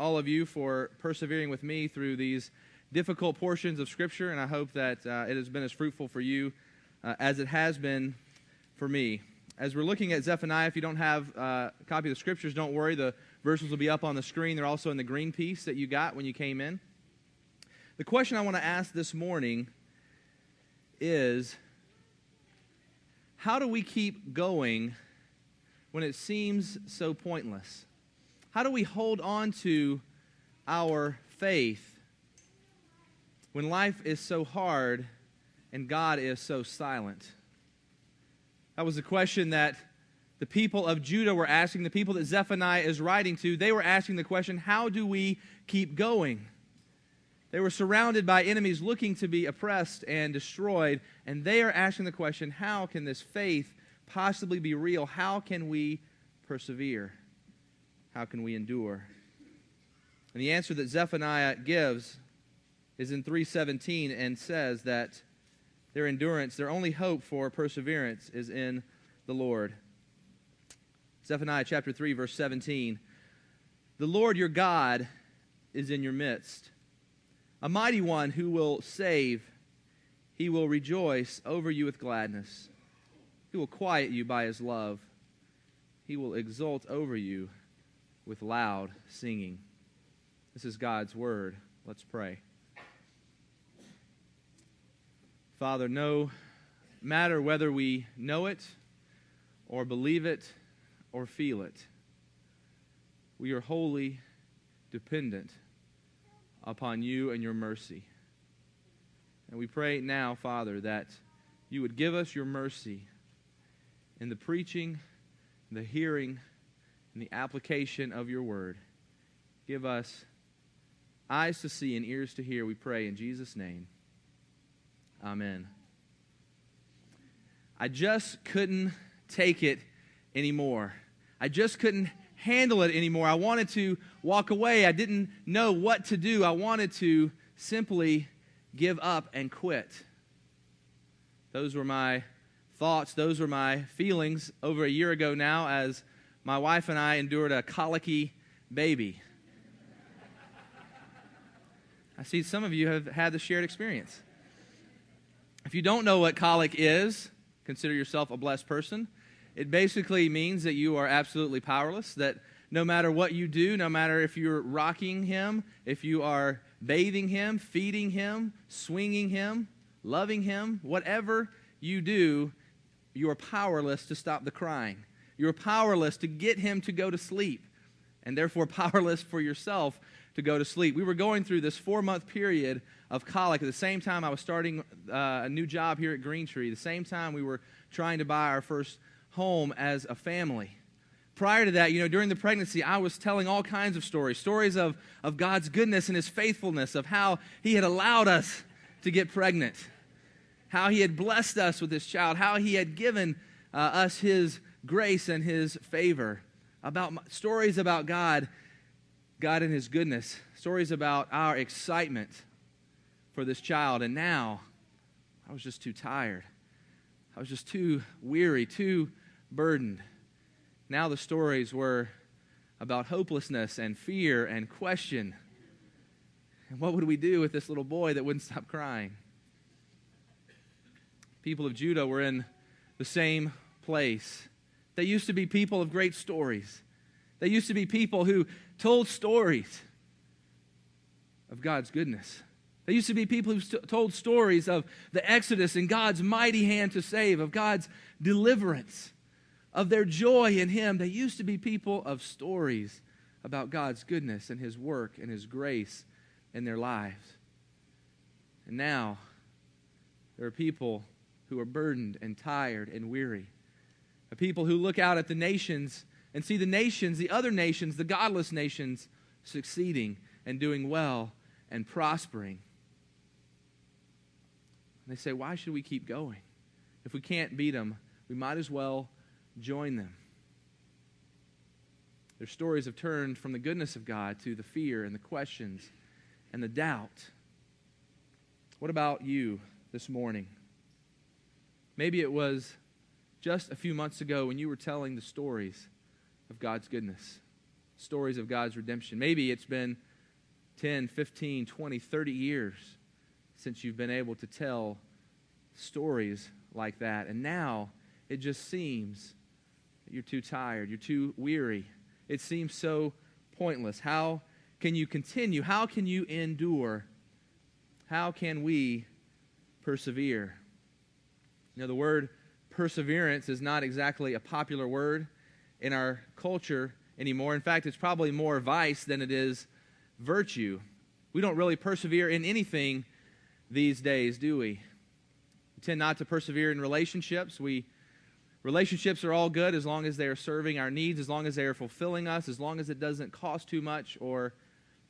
all of you for persevering with me through these difficult portions of Scripture, and I hope that it has been as fruitful for you as it has been for me. As we're looking at Zephaniah, if you don't have a copy of the Scriptures, don't worry. The verses will be up on the screen. They're also in the green piece that you got when you came in. The question I want to ask this morning is, how do we keep going when it seems so pointless? How do we hold on to our faith when life is so hard and God is so silent? That was the question that the people of Judah were asking, the people that Zephaniah is writing to. They were asking the question, how do we keep going? They were surrounded by enemies looking to be oppressed and destroyed, and they are asking the question, how can this faith possibly be real? How can we persevere? How can we endure? And the answer that Zephaniah gives is in 3:17 and says that their endurance, their only hope for perseverance is in the Lord. Zephaniah chapter 3, verse 17. The Lord your God is in your midst, a mighty one who will save. He will rejoice over you with gladness. He will quiet you by his love. He will exult over you with loud singing. This is God's word. Let's pray. Father, no matter whether we know it or believe it or feel it, we are wholly dependent upon you and your mercy. And we pray now, Father, that you would give us your mercy in the preaching, the hearing, and the application of your word. Give us eyes to see and ears to hear, we pray in Jesus' name. Amen. I just couldn't take it anymore. I just couldn't handle it anymore. I wanted to walk away. I didn't know what to do. I wanted to simply give up and quit. Those were my thoughts. Those were my feelings over a year ago now as my wife and I endured a colicky baby. I see some of you have had the shared experience. If you don't know what colic is, consider yourself a blessed person. It basically means that you are absolutely powerless, that no matter what you do, no matter if you're rocking him, if you are bathing him, feeding him, swinging him, loving him, whatever you do, you are powerless to stop the crying. You're powerless to get him to go to sleep, and therefore powerless for yourself to go to sleep. We were going through this 4-month period of colic. At the same time, I was starting a new job here at Green Tree. The same time, we were trying to buy our first home as a family. Prior to that, during the pregnancy, I was telling all kinds of stories of God's goodness and his faithfulness, of how he had allowed us to get pregnant, how he had blessed us with this child, how he had given us his grace and his favor, stories about God and his goodness, stories about our excitement for this child. And now, I was just too tired. I was just too weary, too burdened. Now the stories were about hopelessness and fear and question. And what would we do with this little boy that wouldn't stop crying? People of Judah were in the same place. They used to be people of great stories. They used to be people who told stories of God's goodness. They used to be people who told stories of the Exodus and God's mighty hand to save, of God's deliverance, of their joy in him. They used to be people of stories about God's goodness and his work and his grace in their lives. And now there are people who are burdened and tired and weary, a people who look out at the nations and see the nations, the other nations, the godless nations, succeeding and doing well and prospering. And they say, why should we keep going? If we can't beat them, we might as well join them. Their stories have turned from the goodness of God to the fear and the questions and the doubt. What about you this morning? Maybe it was just a few months ago when you were telling the stories of God's goodness, stories of God's redemption. Maybe it's been 10, 15, 20, 30 years since you've been able to tell stories like that. And now it just seems that you're too tired, you're too weary. It seems so pointless. How can you continue? How can you endure? How can we persevere? Now, the word perseverance is not exactly a popular word in our culture anymore. In fact, it's probably more vice than it is virtue. We don't really persevere in anything these days, do we? We tend not to persevere in relationships. Relationships are all good as long as they are serving our needs, as long as they are fulfilling us, as long as it doesn't cost too much or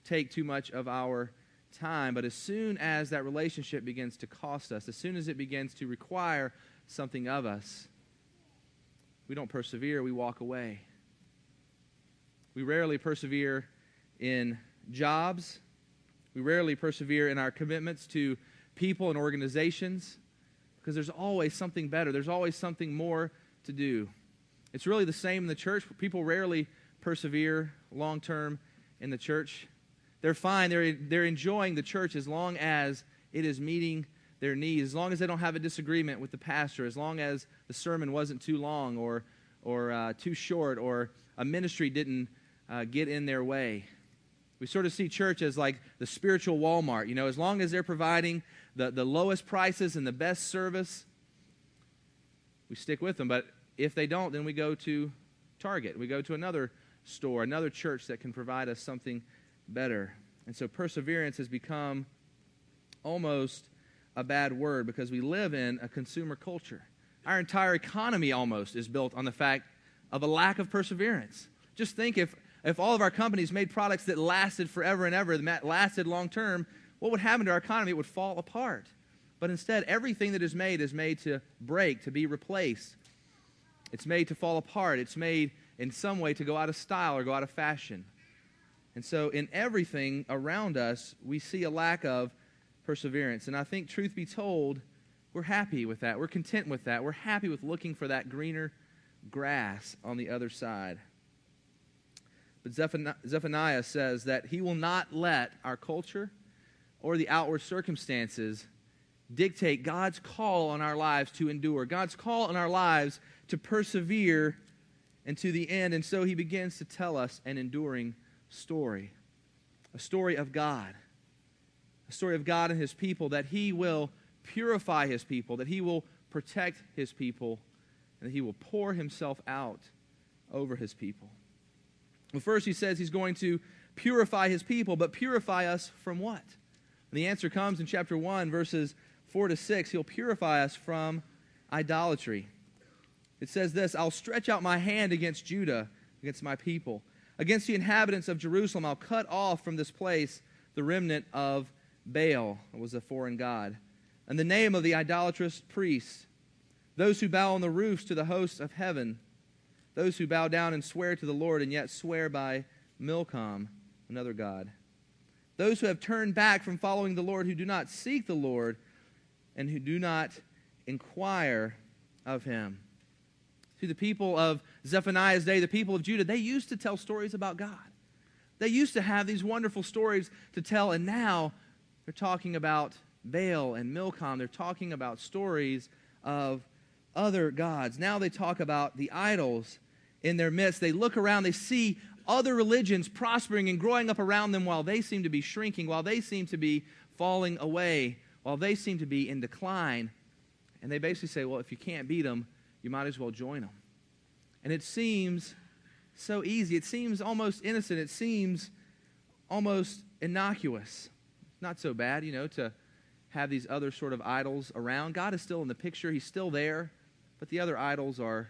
take too much of our time. But as soon as that relationship begins to cost us, as soon as it begins to require something of us, we don't persevere, we walk away. We rarely persevere in jobs. We rarely persevere in our commitments to people and organizations, because there's always something better. There's always something more to do. It's really the same in the church. People rarely persevere long-term in the church. They're fine. They're enjoying the church as long as it is meeting their needs, as long as they don't have a disagreement with the pastor, as long as the sermon wasn't too long or too short, or a ministry didn't get in their way. We sort of see church as like the spiritual Walmart. You know, as long as they're providing the lowest prices and the best service, we stick with them. But if they don't, then we go to Target. We go to another store, another church that can provide us something better. And so perseverance has become almost a bad word, because we live in a consumer culture. Our entire economy almost is built on the fact of a lack of perseverance. Just think if all of our companies made products that lasted forever and ever, that lasted long term, what would happen to our economy? It would fall apart. But instead, everything that is made to break, to be replaced. It's made to fall apart. It's made in some way to go out of style or go out of fashion. And so in everything around us, we see a lack of perseverance. And I think, truth be told, we're happy with that. We're content with that. We're happy with looking for that greener grass on the other side. But Zephaniah says that he will not let our culture or the outward circumstances dictate God's call on our lives to endure, God's call on our lives to persevere and to the end. And so he begins to tell us an enduring story, a story of God, a story of God and his people, that he will purify his people, that he will protect his people, and that he will pour himself out over his people. Well, first he says he's going to purify his people, but purify us from what? And the answer comes in chapter 1, verses 4 to 6. He'll purify us from idolatry. It says this: I'll stretch out my hand against Judah, against my people. Against the inhabitants of Jerusalem, I'll cut off from this place the remnant of Baal, who was a foreign god, and the name of the idolatrous priests, those who bow on the roofs to the hosts of heaven, those who bow down and swear to the Lord and yet swear by Milcom, another god. Those who have turned back from following the Lord, who do not seek the Lord, and who do not inquire of him. See, the people of Zephaniah's day, the people of Judah, they used to tell stories about God. They used to have these wonderful stories to tell, and now they're talking about Baal and Milcom. They're talking about stories of other gods. Now they talk about the idols in their midst. They look around, they see other religions prospering and growing up around them, while they seem to be shrinking, while they seem to be falling away, while they seem to be in decline. And they basically say, well, if you can't beat them, you might as well join them. And it seems so easy. It seems almost innocent. It seems almost innocuous. Not so bad, you know, to have these other sort of idols around. God is still in the picture. He's still there. But the other idols are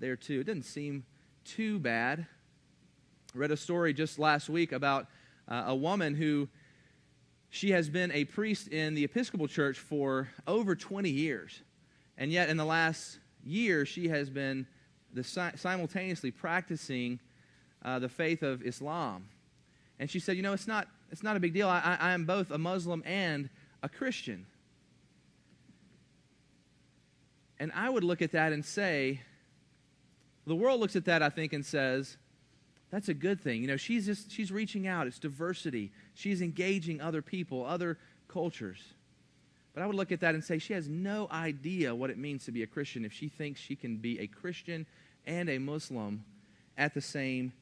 there too. It doesn't seem too bad. I read a story just last week about a woman who, she has been a priest in the Episcopal Church for over 20 years. And yet in the last year, she has been simultaneously practicing the faith of Islam. And she said, you know, it's not a big deal. I am both a Muslim and a Christian. And I would look at that and say, the world looks at that, I think, and says, That's a good thing. You know, she's reaching out. It's diversity. She's engaging other people, other cultures. But I would look at that and say she has no idea what it means to be a Christian if she thinks she can be a Christian and a Muslim at the same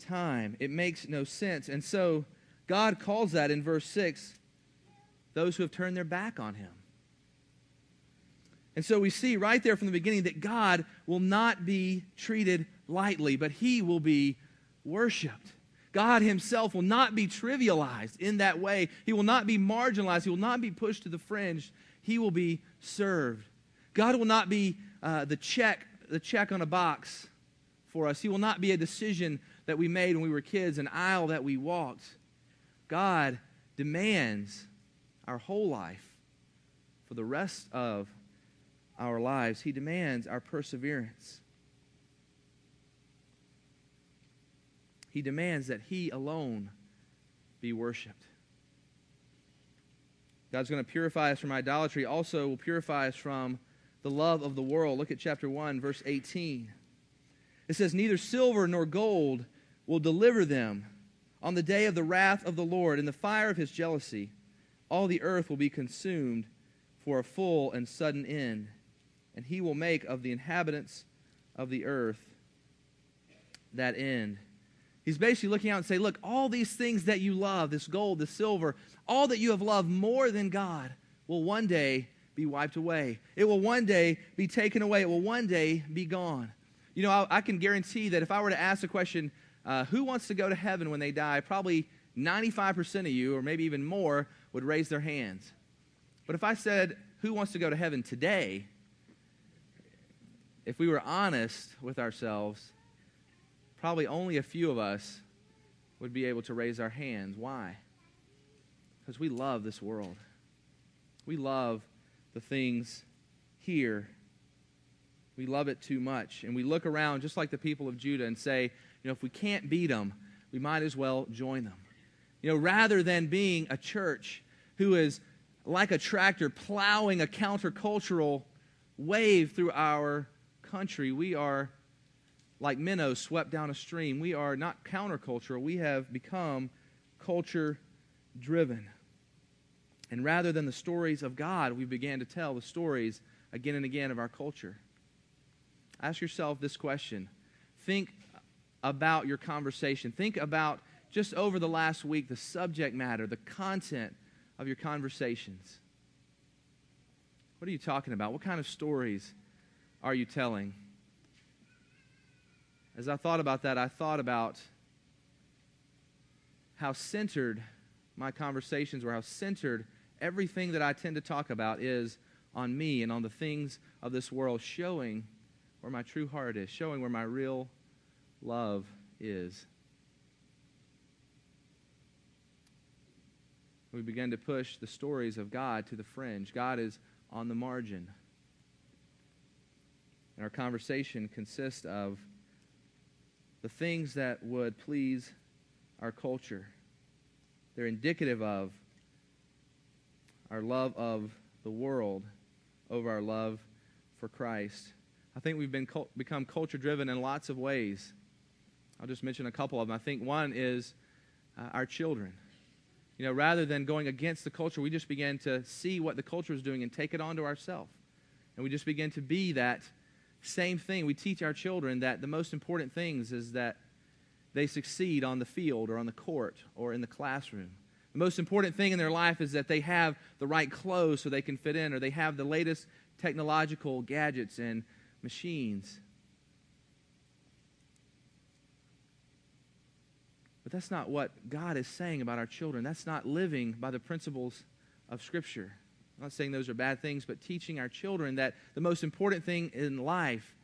time. It makes no sense. And so God calls that in verse 6, those who have turned their back on him. And so we see right there from the beginning that God will not be treated lightly, but he will be worshiped. God himself will not be trivialized in that way. He will not be marginalized. He will not be pushed to the fringe. He will be served. God will not be the check on a box for us. He will not be a decision that we made when we were kids, an aisle that we walked. God demands our whole life for the rest of our lives. He demands our perseverance. He demands that he alone be worshipped. God's going to purify us from idolatry. Also will purify us from the love of the world. Look at chapter 1, verse 18. It says, "Neither silver nor gold will deliver them on the day of the wrath of the Lord. In the fire of his jealousy, all the earth will be consumed for a full and sudden end. And he will make of the inhabitants of the earth that end." He's basically looking out and saying, look, all these things that you love, this gold, this silver, all that you have loved more than God will one day be wiped away. It will one day be taken away. It will one day be gone. You know, I can guarantee that if I were to ask the question, who wants to go to heaven when they die, probably 95% of you, or maybe even more, would raise their hands. But if I said, who wants to go to heaven today, if we were honest with ourselves, probably only a few of us would be able to raise our hands. Why? Because we love this world. We love the things here. We love it too much. And we look around just like the people of Judah and say, you know, if we can't beat them, we might as well join them. You know, rather than being a church who is like a tractor plowing a countercultural wave through our country, we are like minnows swept down a stream. We are not countercultural. We have become culture-driven. And rather than the stories of God, we began to tell the stories again and again of our culture. Ask yourself this question. Think about your conversation. Think about, just over the last week, the subject matter, the content of your conversations. What are you talking about? What kind of stories are you telling? As I thought about that, I thought about how centered my conversations were, how centered everything that I tend to talk about is on me and on the things of this world, showing where my true heart is, showing where my real love is. We begin to push the stories of God to the fringe. God is on the margin. And our conversation consists of the things that would please our culture. They're indicative of our love of the world over our love for Christ. I think we've become culture-driven in lots of ways. I'll just mention a couple of them. I think one is our children. You know, rather than going against the culture, we just begin to see what the culture is doing and take it on to ourselves. And we just begin to be that same thing. We teach our children that the most important things is that they succeed on the field or on the court or in the classroom. The most important thing in their life is that they have the right clothes so they can fit in, or they have the latest technological gadgets and machines. But that's not what God is saying about our children. That's not living by the principles of Scripture. I'm not saying those are bad things, but teaching our children that the most important thing in life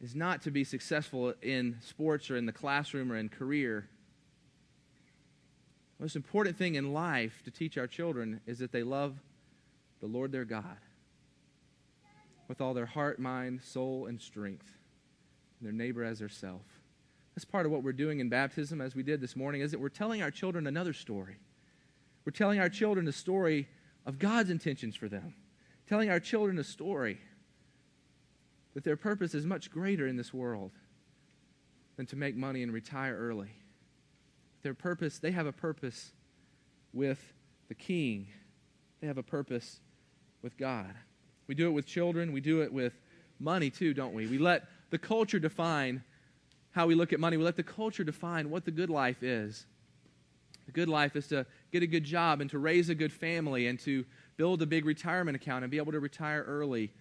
is not to be successful in sports or in the classroom or in career. The most important thing in life to teach our children is that they love the Lord their God with all their heart, mind, soul, and strength, and their neighbor as their self. That's part of what we're doing in baptism, as we did this morning, is that we're telling our children another story. We're telling our children the story of God's intentions for them. Telling our children a story that their purpose is much greater in this world than to make money and retire early. Their purpose, they have a purpose with the King. They have a purpose with God. We do it with children. We do it with money too, don't we? We let the culture define how we look at money. We let the culture define what the good life is. The good life is to get a good job and to raise a good family and to build a big retirement account and be able to retire early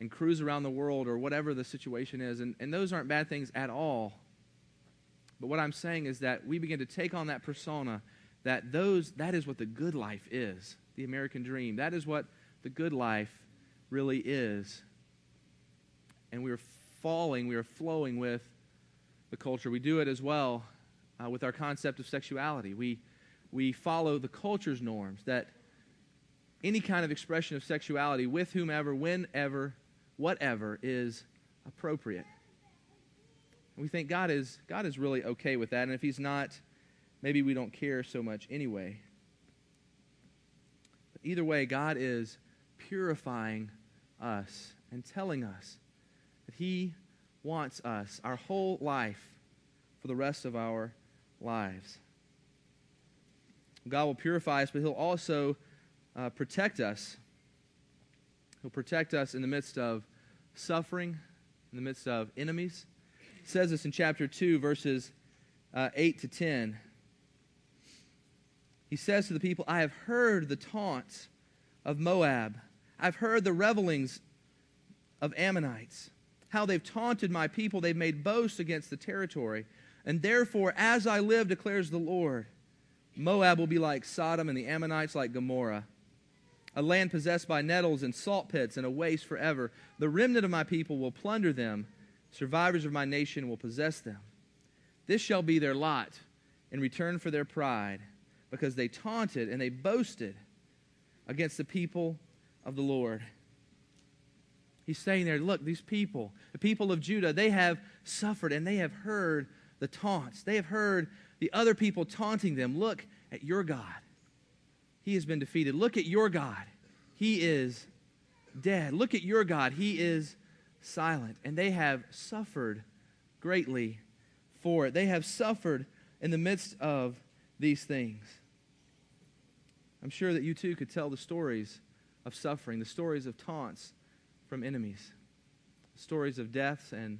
and cruise around the world or whatever the situation is. And those aren't bad things at all. But what I'm saying is that we begin to take on that persona that that is what the good life is, the American dream. That is what the good life really is. And we are flowing with the culture. We do it as well with our concept of sexuality. We follow the culture's norms that any kind of expression of sexuality with whomever, whenever, whatever is appropriate. And we think God is really okay with that, and if He's not, maybe we don't care so much anyway. But either way, God is purifying us and telling us that He wants us, our whole life, for the rest of our lives. God will purify us, but He'll also protect us. He'll protect us in the midst of suffering, in the midst of enemies. It says this in chapter 2, verses 8 to 10. He says to the people, "I have heard the taunts of Moab. I've heard the revelings of Ammonites, how they've taunted my people. They've made boasts against the territory. And therefore, as I live, declares the Lord, Moab will be like Sodom and the Ammonites like Gomorrah, a land possessed by nettles and salt pits and a waste forever. The remnant of my people will plunder them. Survivors of my nation will possess them. This shall be their lot in return for their pride, because they taunted and they boasted against the people of the Lord." He's saying there, look, these people, the people of Judah, they have suffered and they have heard the taunts. They have heard the other people taunting them. Look at your God. He has been defeated. Look at your God. He is dead. Look at your God. He is silent. And they have suffered greatly for it. They have suffered in the midst of these things. I'm sure that you too could tell the stories of suffering, the stories of taunts from enemies, the stories of deaths and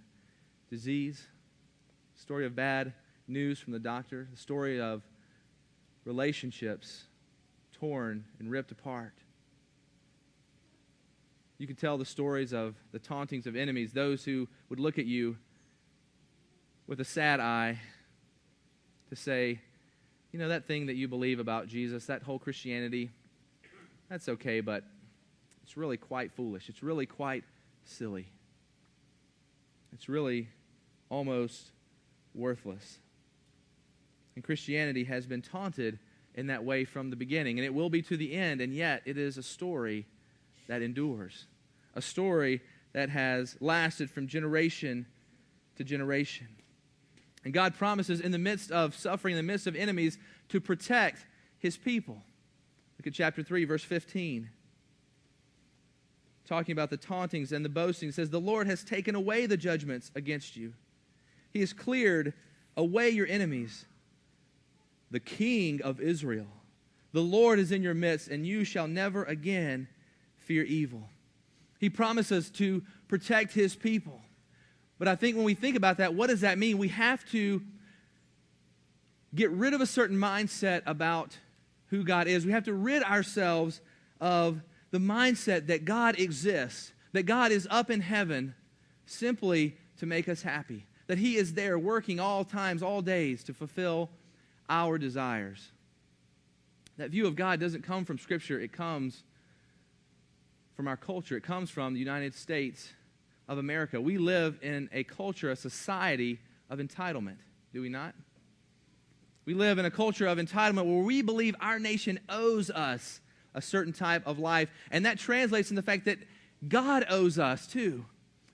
disease, the story of bad news from the doctor, the story of relationships torn and ripped apart. You could tell the stories of the tauntings of enemies, those who would look at you with a sad eye to say, you know, that thing that you believe about Jesus, that whole Christianity, that's okay, but it's really quite foolish. It's really quite silly. It's really almost worthless. And Christianity has been taunted in that way from the beginning, and it will be to the end, and yet it is a story that endures, a story that has lasted from generation to generation. And God promises in the midst of suffering, in the midst of enemies, to protect His people. Look at chapter 3, verse 15. Talking about the tauntings and the boasting, it says, "The Lord has taken away the judgments against you. He has cleared away your enemies. The King of Israel, the Lord is in your midst, and you shall never again fear evil." He promises to protect His people. But I think when we think about that, what does that mean? We have to get rid of a certain mindset about who God is. We have to rid ourselves of the mindset that God exists, that God is up in heaven simply to make us happy, that He is there working all times, all days to fulfill our desires. That view of God doesn't come from Scripture. It comes from our culture. It comes from the United States of America. We live in a culture, a society of entitlement, do we not? We live in a culture of entitlement where we believe our nation owes us a certain type of life, and that translates in the fact that God owes us too.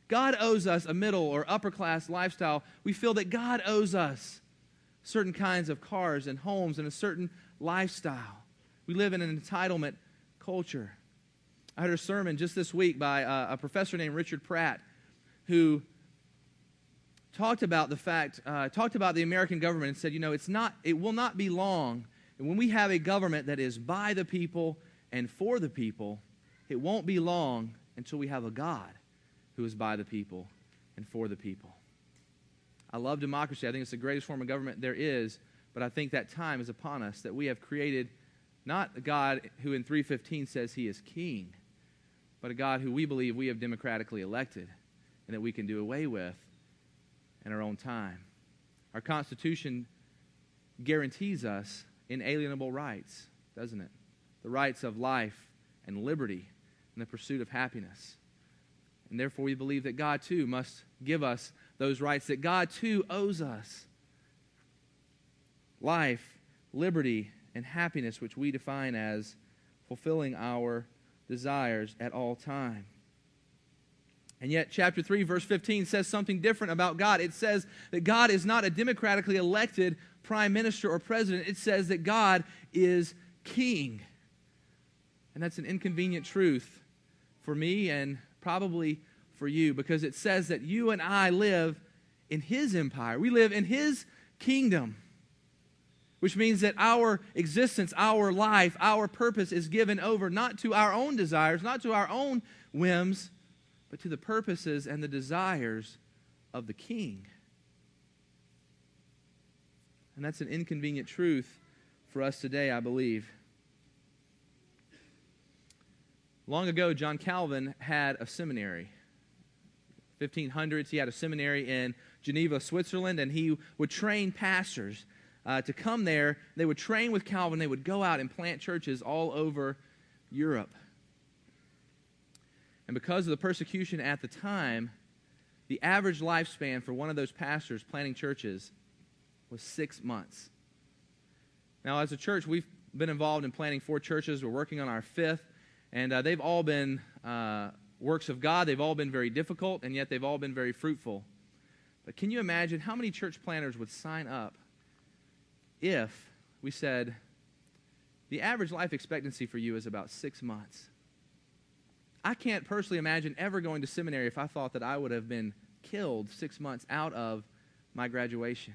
God owes us a middle or upper class lifestyle. We feel that God owes us certain kinds of cars and homes and a certain lifestyle. We live in an entitlement culture. I heard a sermon just this week by a professor named Richard Pratt, who talked about the fact, talked about the American government and said, you know, it will not be long. And when we have a government that is by the people and for the people, it won't be long until we have a God who is by the people and for the people. I love democracy. I think it's the greatest form of government there is, but I think that time is upon us, that we have created not a God who in 3:15 says he is king, but a God who we believe we have democratically elected and that we can do away with in our own time. Our Constitution guarantees us inalienable rights, doesn't it? The rights of life and liberty and the pursuit of happiness. And therefore we believe that God too must give us those rights, that God too owes us life, liberty, and happiness, which we define as fulfilling our desires at all time. And yet chapter 3, verse 15 says something different about God. It says that God is not a democratically elected prime minister or president. It says that God is king. And that's an inconvenient truth for me and probably for you, because it says that you and I live in his empire. We live in his kingdom, which means that our existence, our life, our purpose is given over not to our own desires, not to our own whims, but to the purposes and the desires of the King. And that's an inconvenient truth for us today, I believe. Long ago, John Calvin had a seminary. 1500s, he had a seminary in Geneva, Switzerland, and he would train pastors to come there. They would train with Calvin. They would go out and plant churches all over Europe. And because of the persecution at the time, the average lifespan for one of those pastors planting churches was 6 months. Now, as a church, we've been involved in planting 4 churches. We're working on our 5th, and they've all been works of God. They've all been very difficult, and yet they've all been very fruitful. But can you imagine how many church planters would sign up if we said the average life expectancy for you is about 6 months? I can't personally imagine ever going to seminary if I thought that I would have been killed 6 months out of my graduation.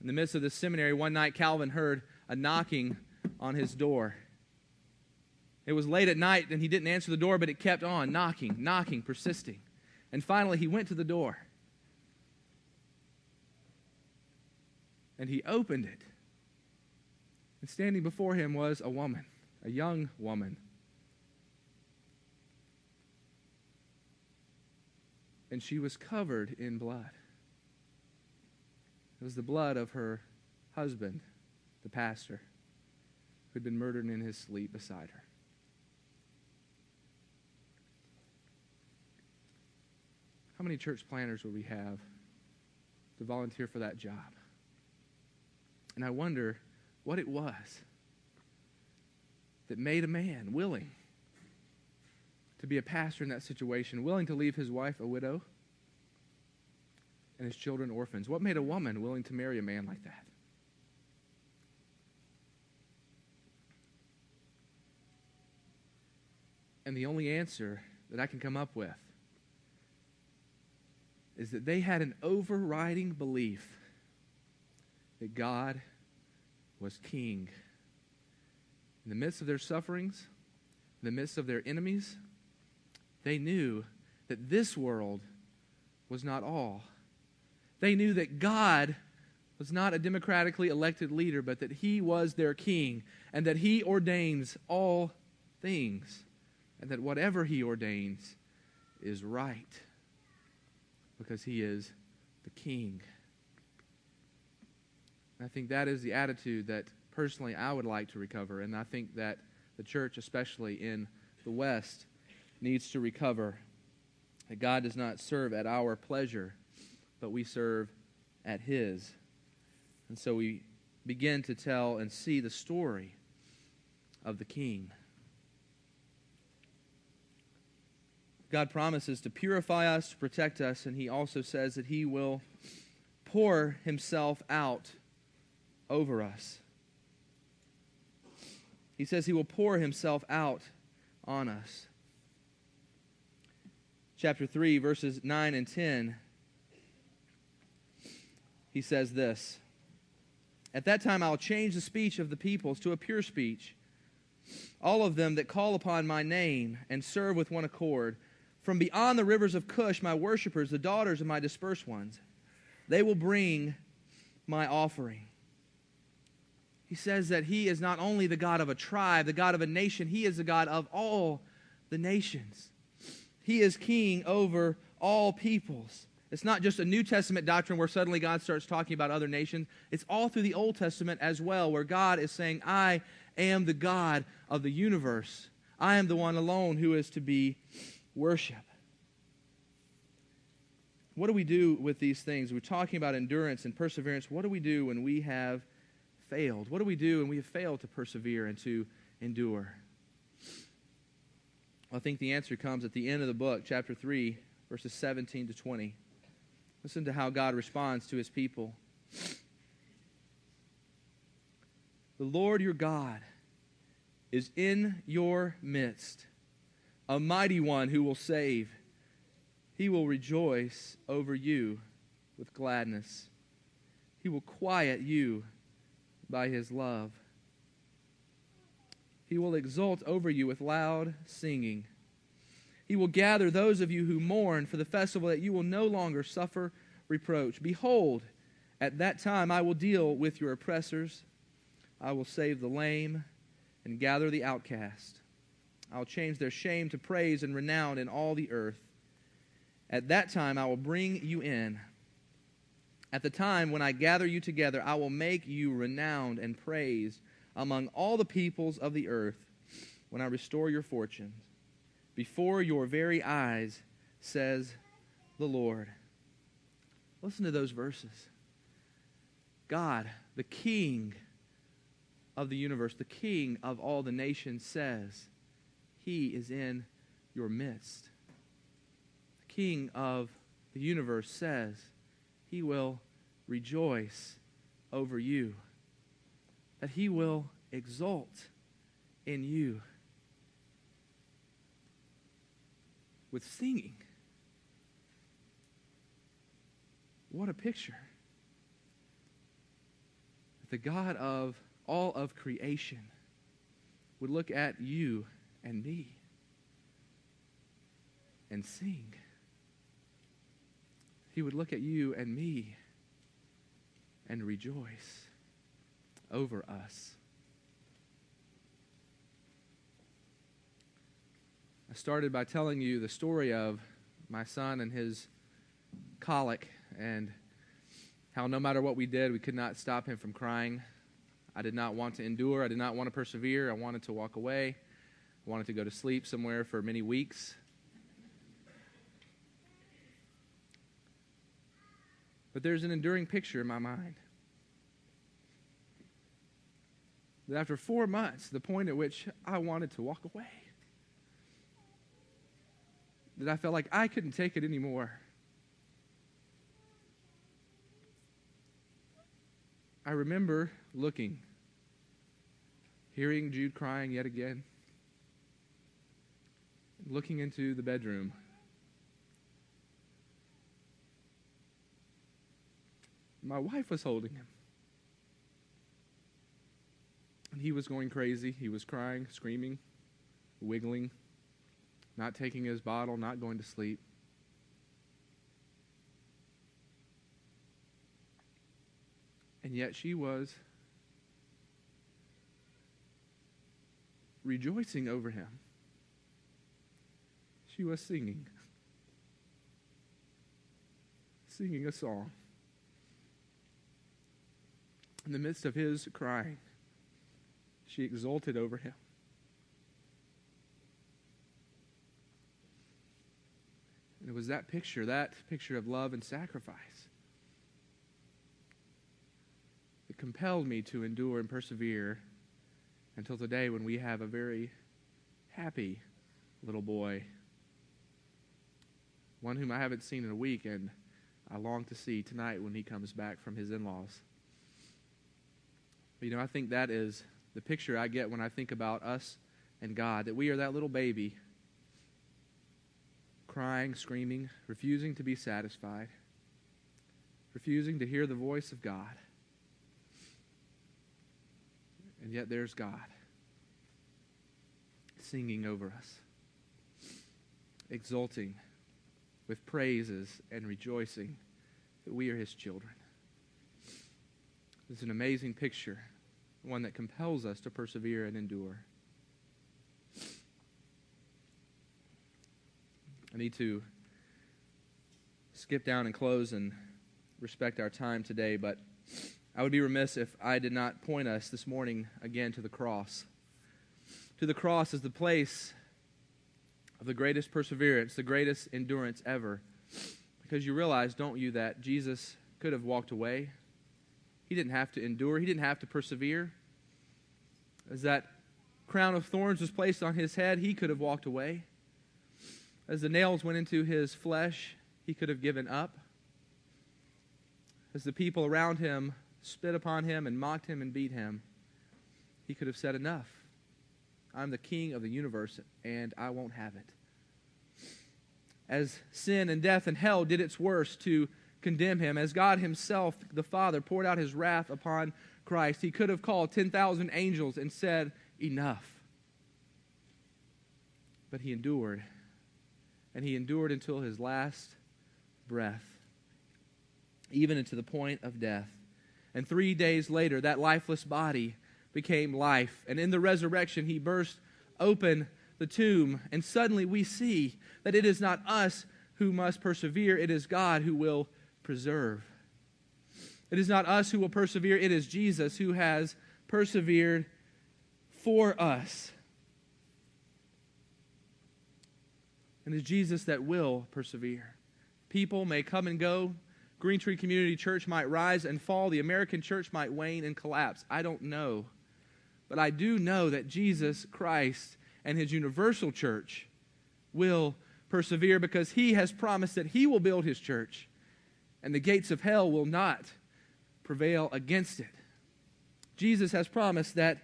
In the midst of this seminary, one night Calvin heard a knocking on his door. It was late at night and he didn't answer the door, but it kept on knocking, persisting. And finally he went to the door. And he opened it. And standing before him was a woman, a young woman. And she was covered in blood. It was the blood of her husband, the pastor, who'd been murdered in his sleep beside her. How many church planters would we have to volunteer for that job? And I wonder what it was that made a man willing to be a pastor in that situation, willing to leave his wife a widow and his children orphans. What made a woman willing to marry a man like that? And the only answer that I can come up with is that they had an overriding belief that God was king. In the midst of their sufferings, in the midst of their enemies, they knew that this world was not all. They knew that God was not a democratically elected leader, but that he was their king, and that he ordains all things, and that whatever he ordains is right, because he is the king. And I think that is the attitude that personally I would like to recover, and I think that the church, especially in the West, needs to recover, that God does not serve at our pleasure, but we serve at his. And so we begin to tell and see the story of the King. God promises to purify us, to protect us, and he also says that he will pour himself out over us. He says he will pour himself out on us. Chapter 3, verses 9 and 10 he says this, "At that time I'll change the speech of the peoples to a pure speech. All of them that call upon my name and serve with one accord. From beyond the rivers of Cush, my worshipers, the daughters of my dispersed ones, they will bring my offering." He says that he is not only the God of a tribe, the God of a nation, he is the God of all the nations. He is king over all peoples. It's not just a New Testament doctrine where suddenly God starts talking about other nations. It's all through the Old Testament as well, where God is saying, I am the God of the universe. I am the one alone who is to be worship. What do we do with these things? We're talking about endurance and perseverance. What do we do when we have failed? What do we do when we have failed to persevere and to endure? I think the answer comes at the end of the book, chapter 3, verses 17 to 20. Listen to how God responds to his people. The Lord your God is in your midst, a mighty one who will save. He will rejoice over you with gladness. He will quiet you by his love. He will exult over you with loud singing. He will gather those of you who mourn for the festival, that you will no longer suffer reproach. Behold, at that time I will deal with your oppressors. I will save the lame and gather the outcast. I'll change their shame to praise and renown in all the earth. At that time I will bring you in. At the time when I gather you together, I will make you renowned and praised among all the peoples of the earth when I restore your fortunes. Before your very eyes, says the Lord. Listen to those verses. God, the King of the universe, the King of all the nations, says, he is in your midst. The King of the universe says he will rejoice over you, that he will exult in you with singing. What a picture. That the God of all of creation would look at you and me and sing. He would look at you and me and rejoice over us. I started by telling you the story of my son and his colic, and how no matter what we did, we could not stop him from crying. I did not want to endure. I did not want to persevere. I wanted to walk away. Wanted to go to sleep somewhere for many weeks. But there's an enduring picture in my mind. That after 4 months, the point at which I wanted to walk away, that I felt like I couldn't take it anymore, I remember looking, hearing Jude crying yet again, looking into the bedroom. My wife was holding him. And he was going crazy. He was crying, screaming, wiggling, not taking his bottle, not going to sleep. And yet she was rejoicing over him. She was singing a song in the midst of his crying. She exulted over him. And it was that picture of love and sacrifice, that compelled me to endure and persevere until today, when we have a very happy little boy, one whom I haven't seen in a week, and I long to see tonight when he comes back from his in-laws. But, I think that is the picture I get when I think about us and God, that we are that little baby, crying, screaming, refusing to be satisfied, refusing to hear the voice of God. And yet there's God singing over us, exulting with praises and rejoicing that we are his children. It's an amazing picture, one that compels us to persevere and endure. I need to skip down and close and respect our time today, but I would be remiss if I did not point us this morning again to the cross. To the cross is the place of the greatest perseverance, the greatest endurance ever. Because you realize, don't you, that Jesus could have walked away. He didn't have to endure. He didn't have to persevere. As that crown of thorns was placed on his head, he could have walked away. As the nails went into his flesh, he could have given up. As the people around him spit upon him and mocked him and beat him, he could have said, enough. I'm the king of the universe, and I won't have it. As sin and death and hell did its worst to condemn him, as God himself, the Father, poured out his wrath upon Christ, he could have called 10,000 angels and said, enough. But he endured. And he endured until his last breath, even unto the point of death. And 3 days later, that lifeless body became life. And in the resurrection, he burst open the tomb. And suddenly we see that it is not us who must persevere. It is God who will preserve. It is not us who will persevere. It is Jesus who has persevered for us. And it's Jesus that will persevere. People may come and go. Green Tree Community Church might rise and fall. The American church might wane and collapse. I don't know. But I do know that Jesus Christ and his universal church will persevere, because he has promised that he will build his church and the gates of hell will not prevail against it. Jesus has promised that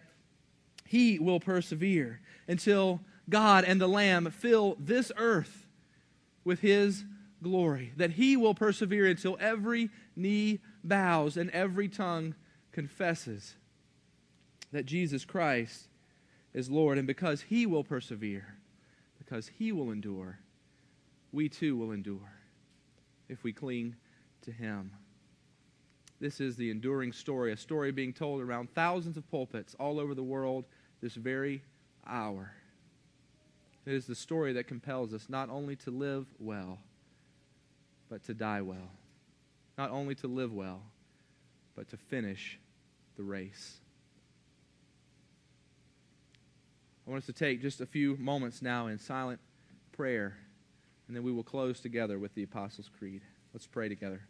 he will persevere until God and the Lamb fill this earth with his glory, that he will persevere until every knee bows and every tongue confesses that Jesus Christ is Lord. And because he will persevere, because he will endure, we too will endure if we cling to him. This is the enduring story, a story being told around thousands of pulpits all over the world this very hour. It is the story that compels us not only to live well, but to die well. Not only to live well, but to finish the race. I want us to take just a few moments now in silent prayer, and then we will close together with the Apostles' Creed. Let's pray together.